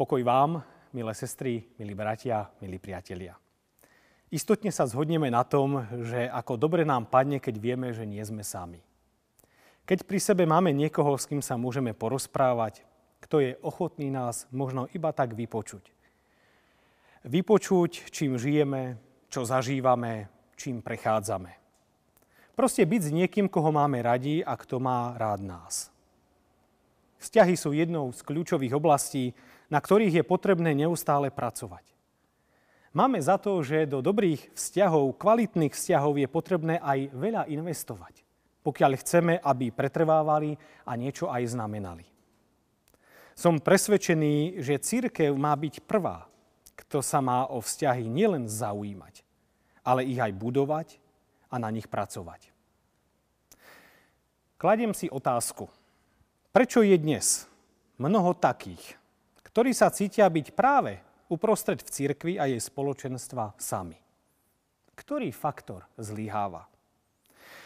Pokoj vám, milé sestry, milí bratia, milí priatelia. Istotne sa zhodneme na tom, že ako dobre nám padne, keď vieme, že nie sme sami. Keď pri sebe máme niekoho, s kým sa môžeme porozprávať, kto je ochotný nás možno iba tak vypočuť. Vypočuť, čím žijeme, čo zažívame, čím prechádzame. Proste byť s niekým, koho máme radi a kto má rád nás. Vzťahy sú jednou z kľúčových oblastí, na ktorých je potrebné neustále pracovať. Máme za to, že do dobrých vzťahov, kvalitných vzťahov je potrebné aj veľa investovať, pokiaľ chceme, aby pretrvávali a niečo aj znamenali. Som presvedčený, že cirkev má byť prvá, kto sa má o vzťahy nielen zaujímať, ale ich aj budovať a na nich pracovať. Kladiem si otázku, prečo je dnes mnoho takých, ktorí sa cítia byť práve uprostred v cirkvi a jej spoločenstva sami? Ktorý faktor zlyháva?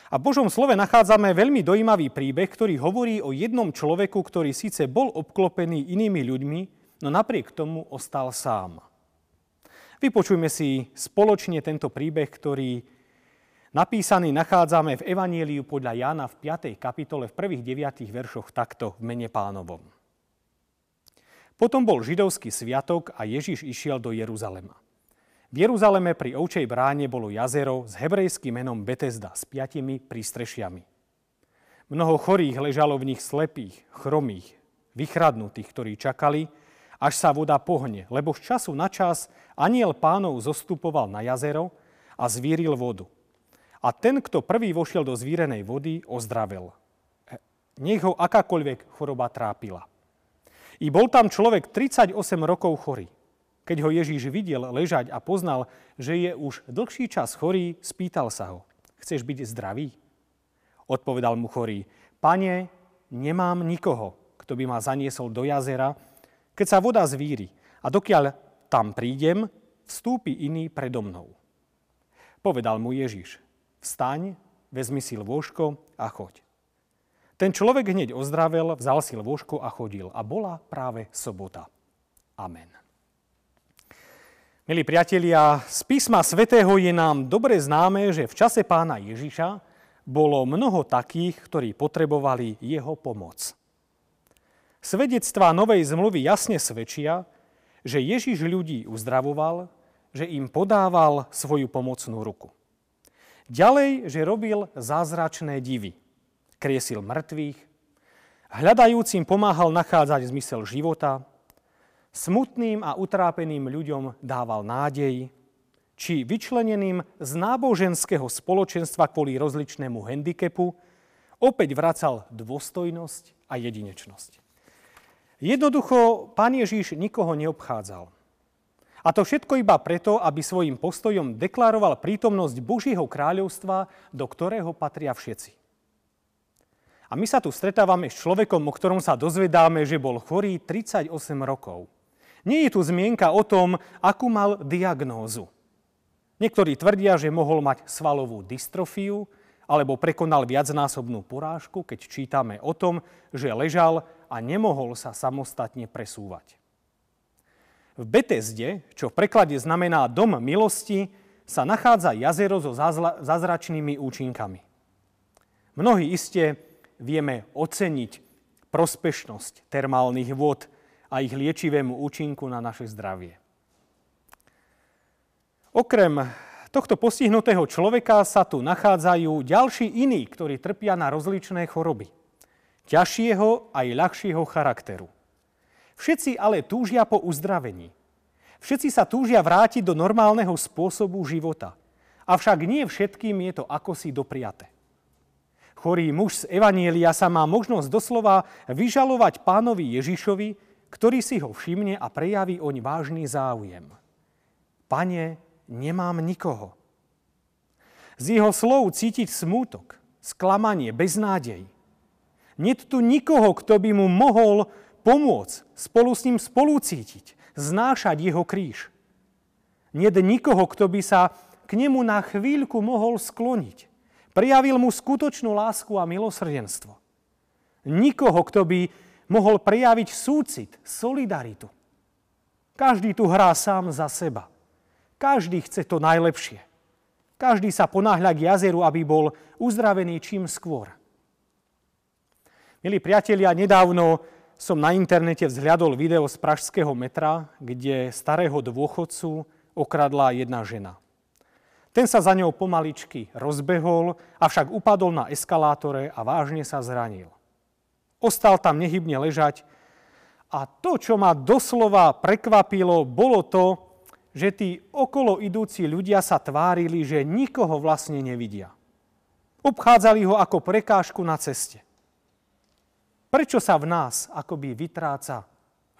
A v Božom slove nachádzame veľmi dojímavý príbeh, ktorý hovorí o jednom človeku, ktorý síce bol obklopený inými ľuďmi, no napriek tomu ostal sám. Vypočujme si spoločne tento príbeh, ktorý napísaný nachádzame v Evanjeliu podľa Jána v 5. kapitole v prvých 9 veršoch takto v mene Pánovom. Potom bol židovský sviatok a Ježiš išiel do Jeruzalema. V Jeruzaleme pri Ovčej bráne bolo jazero s hebrejským menom Betesda s 5 prístrešiami. Mnoho chorých ležalo v nich, slepých, chromých, vychradnutých, ktorí čakali, až sa voda pohne, lebo z času na čas anjel Pánov zostupoval na jazero a zvíril vodu. A ten, kto prvý vošiel do zvírenej vody, ozdravel. Nech ho akákoľvek choroba trápila. I bol tam človek 38 rokov chorý. Keď ho Ježíš videl ležať a poznal, že je už dlhší čas chorý, spýtal sa ho. Chceš byť zdravý? Odpovedal mu chorý. Pane, nemám nikoho, kto by ma zaniesol do jazera, keď sa voda zvíri. A dokiaľ tam prídem, vstúpi iný predo mnou. Povedal mu Ježíš. Vstaň, vezmi si lôžko a choď. Ten človek hneď ozdravel, vzal si lôžko a chodil. A bola práve sobota. Amen. Milí priatelia, z písma svätého je nám dobre známe, že v čase pána Ježiša bolo mnoho takých, ktorí potrebovali jeho pomoc. Svedectvá novej zmluvy jasne svedčia, že Ježiš ľudí uzdravoval, že im podával svoju pomocnú ruku. Ďalej, že robil zázračné divy. Kriesil mŕtvych, hľadajúcim pomáhal nachádzať zmysel života, smutným a utrápeným ľuďom dával nádej, či vyčleneným z náboženského spoločenstva kvôli rozličnému handicapu opäť vracal dôstojnosť a jedinečnosť. Jednoducho, Pán Ježiš nikoho neobchádzal. A to všetko iba preto, aby svojim postojom deklaroval prítomnosť Božieho kráľovstva, do ktorého patria všetci. A my sa tu stretávame s človekom, o ktorom sa dozvedáme, že bol chorý 38 rokov. Nie je tu zmienka o tom, akú mal diagnózu. Niektorí tvrdia, že mohol mať svalovú dystrofiu alebo prekonal viacnásobnú porážku, keď čítame o tom, že ležal a nemohol sa samostatne presúvať. V Betesde, čo v preklade znamená dom milosti, sa nachádza jazero so zázračnými účinkami. Mnohí iste vieme oceniť prospešnosť termálnych vôd a ich liečivému účinku na naše zdravie. Okrem tohto postihnutého človeka sa tu nachádzajú ďalší iní, ktorí trpia na rozličné choroby. Ťažšieho aj ľahšieho charakteru. Všetci ale túžia po uzdravení. Všetci sa túžia vrátiť do normálneho spôsobu života. Avšak nie všetkým je to akosi dopriate. Chorý muž z Evanjelia sa má možnosť doslova vyžalovať pánovi Ježišovi, ktorý si ho všimne a prejaví oň vážny záujem. Pane, nemám nikoho. Z jeho slov cítiť smútok, sklamanie, beznádej. Niet tu nikoho, kto by mu mohol pomôcť, spolu s ním spolucítiť, znášať jeho kríž. Niet nikoho, kto by sa k nemu na chvíľku mohol skloniť. Prijavil mu skutočnú lásku a milosrdenstvo. Nikoho, kto by mohol prejaviť súcit, solidaritu. Každý tu hrá sám za seba. Každý chce to najlepšie. Každý sa ponáhľa k jazeru, aby bol uzdravený čím skôr. Milí priatelia, nedávno som na internete vzhľadol video z pražského metra, kde starého dôchodcu okradla jedna žena. Ten sa za ňou pomaličky rozbehol, avšak upadol na eskalátore a vážne sa zranil. Ostal tam nehybne ležať a to, čo ma doslova prekvapilo, bolo to, že tí okolo idúci ľudia sa tvárili, že nikoho vlastne nevidia. Obchádzali ho ako prekážku na ceste. Prečo sa v nás akoby vytráca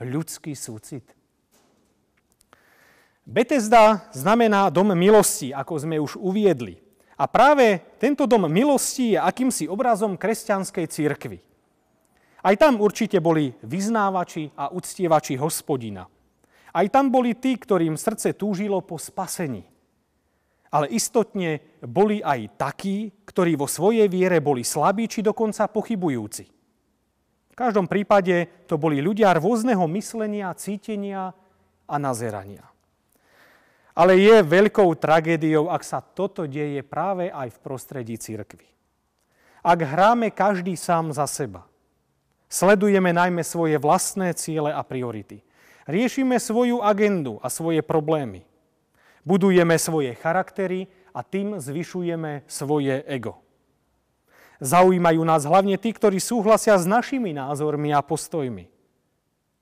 ľudský súcit? Betesda znamená dom milosti, ako sme už uviedli. A práve tento dom milosti je akýmsi obrazom kresťanskej cirkvi. Aj tam určite boli vyznávači a uctievači Hospodina. Aj tam boli tí, ktorým srdce túžilo po spasení. Ale istotne boli aj takí, ktorí vo svojej viere boli slabí či dokonca pochybujúci. V každom prípade to boli ľudia rôzneho myslenia, cítenia a nazerania. Ale je veľkou tragédiou, ak sa toto deje práve aj v prostredí cirkvi. Ak hráme každý sám za seba, sledujeme najmä svoje vlastné ciele a priority. Riešime svoju agendu a svoje problémy. Budujeme svoje charaktery a tým zvyšujeme svoje ego. Zaujímajú nás hlavne tí, ktorí súhlasia s našimi názormi a postojmi.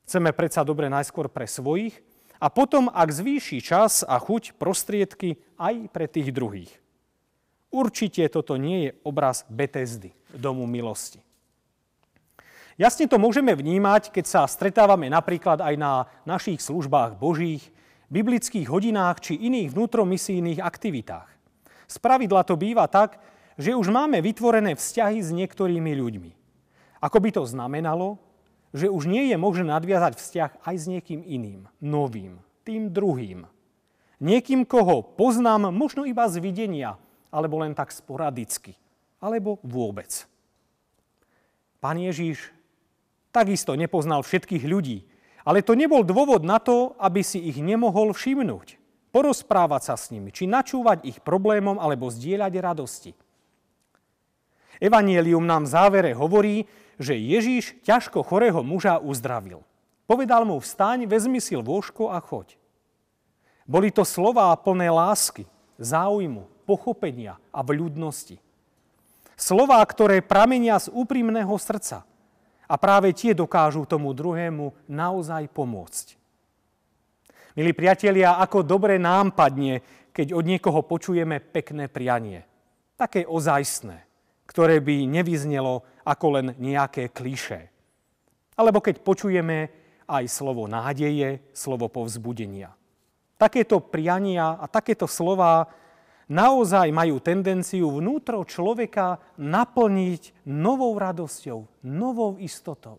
Chceme predsa dobre najskôr pre svojich, a potom, ak zvýši čas a chuť, prostriedky aj pre tých druhých. Určite toto nie je obraz Betesdy, domu milosti. Jasne to môžeme vnímať, keď sa stretávame napríklad aj na našich službách božích, biblických hodinách či iných vnútromisijných aktivitách. Spravidla to býva tak, že už máme vytvorené vzťahy s niektorými ľuďmi. Ako by to znamenalo, že už nie je možné nadviazať vzťah aj s niekým iným, novým, tým druhým. Niekým, koho poznám možno iba z videnia, alebo len tak sporadicky, alebo vôbec. Pán Ježiš takisto nepoznal všetkých ľudí, ale to nebol dôvod na to, aby si ich nemohol všimnúť, porozprávať sa s nimi, či načúvať ich problémom, alebo zdieľať radosti. Evanjelium nám v závere hovorí, že Ježíš ťažko chorého muža uzdravil. Povedal mu, vstaň, vezmi si lôžko a choď. Boli to slová plné lásky, záujmu, pochopenia a vľúdnosti. Slová, ktoré pramenia z úprimného srdca. A práve tie dokážu tomu druhému naozaj pomôcť. Milí priatelia, ako dobre nám padne, keď od niekoho počujeme pekné prianie. Také ozajstné, ktoré by nevyznelo ako len nejaké klišé. Alebo keď počujeme aj slovo nádeje, slovo povzbudenia. Takéto priania a takéto slová naozaj majú tendenciu vnútro človeka naplniť novou radosťou, novou istotou.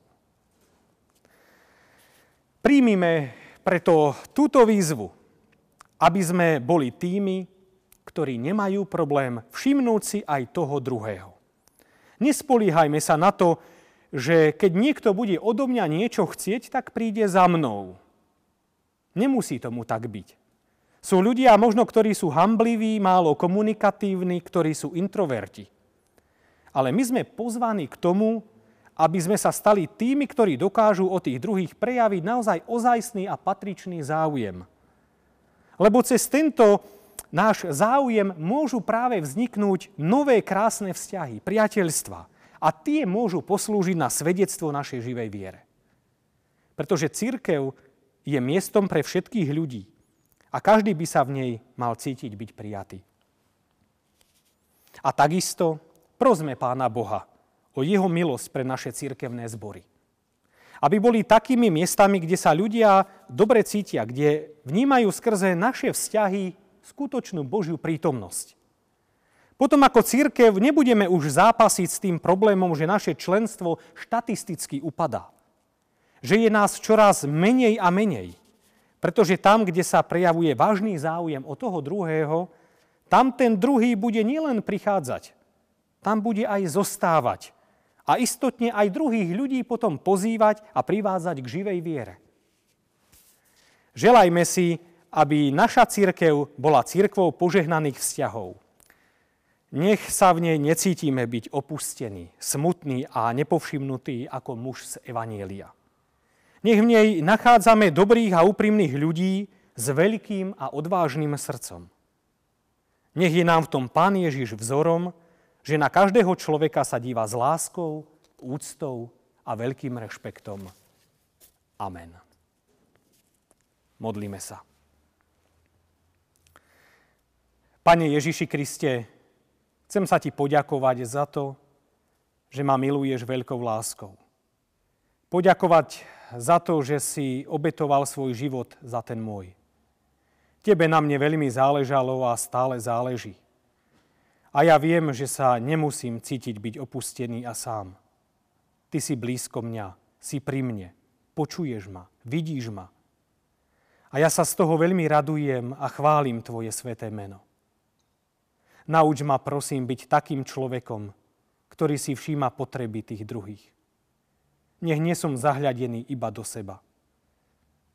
Príjmime preto túto výzvu, aby sme boli tými, ktorí nemajú problém všimnúť si aj toho druhého. Nespoliehajme sa na to, že keď niekto bude odo mňa niečo chcieť, tak príde za mnou. Nemusí tomu tak byť. Sú ľudia možno, ktorí sú hambliví, málo komunikatívni, ktorí sú introverti. Ale my sme pozvaní k tomu, aby sme sa stali tými, ktorí dokážu o tých druhých prejaviť naozaj ozajstný a patričný záujem. Lebo cez tento náš záujem môžu práve vzniknúť nové krásne vzťahy, priateľstva. A tie môžu poslúžiť na svedectvo našej živej viere. Pretože cirkev je miestom pre všetkých ľudí. A každý by sa v nej mal cítiť byť prijatý. A takisto prosme Pána Boha o jeho milosť pre naše cirkevné zbory. Aby boli takými miestami, kde sa ľudia dobre cítia, kde vnímajú skrze naše vzťahy skutočnú Božiu prítomnosť. Potom ako cirkev nebudeme už zápasiť s tým problémom, že naše členstvo štatisticky upadá. Že je nás čoraz menej a menej. Pretože tam, kde sa prejavuje vážny záujem o toho druhého, tam ten druhý bude nielen prichádzať, tam bude aj zostávať. A istotne aj druhých ľudí potom pozývať a privádzať k živej viere. Želajme si, aby naša cirkev bola cirkvou požehnaných vzťahov. Nech sa v nej necítime byť opustení, smutní a nepovšimnutí ako muž z Evanielia. Nech v nej nachádzame dobrých a úprimných ľudí s veľkým a odvážnym srdcom. Nech je nám v tom Pán Ježiš vzorom, že na každého človeka sa díva s láskou, úctou a veľkým rešpektom. Amen. Modlíme sa. Pane Ježiši Kriste, chcem sa ti poďakovať za to, že ma miluješ veľkou láskou. Poďakovať za to, že si obetoval svoj život za ten môj. Tebe na mne veľmi záležalo a stále záleží. A ja viem, že sa nemusím cítiť byť opustený a sám. Ty si blízko mňa, si pri mne, počuješ ma, vidíš ma. A ja sa z toho veľmi radujem a chválim tvoje sväté meno. Nauč ma, prosím, byť takým človekom, ktorý si všíma potreby tých druhých. Nech nie som zahľadený iba do seba.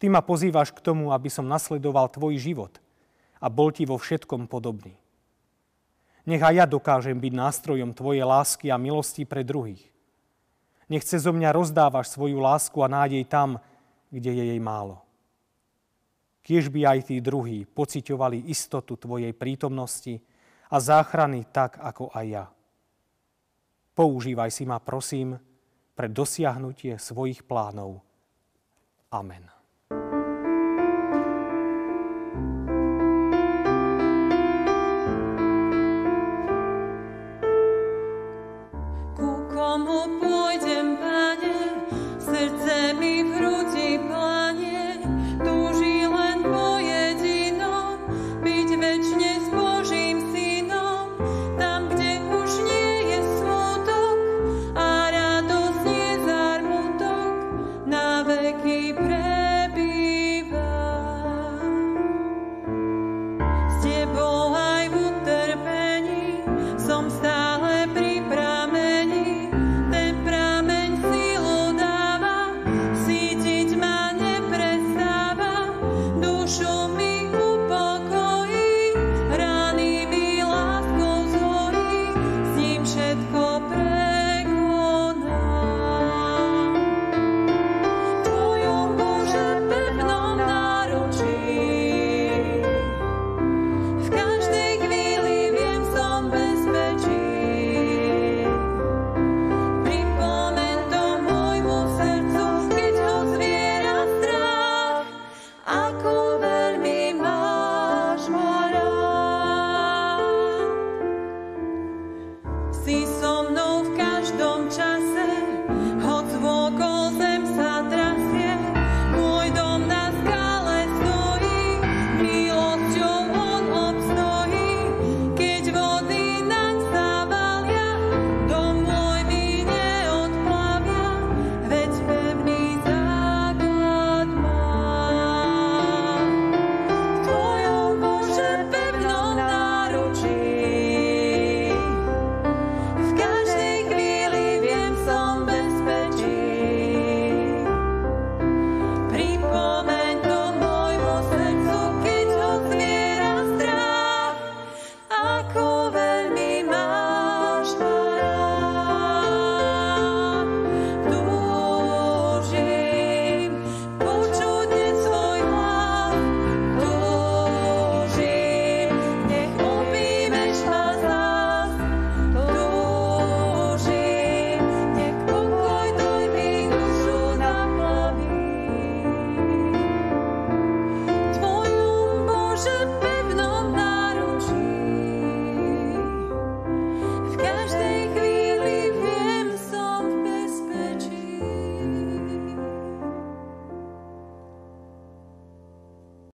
Ty ma pozývaš k tomu, aby som nasledoval tvoj život a bol ti vo všetkom podobný. Nech aj ja dokážem byť nástrojom tvojej lásky a milosti pre druhých. Nech cez mňa rozdávaš svoju lásku a nádej tam, kde je jej málo. Kiež by aj tí druhí pociťovali istotu tvojej prítomnosti a záchrany tak, ako aj ja. Používaj si ma, prosím, pre dosiahnutie svojich plánov. Amen.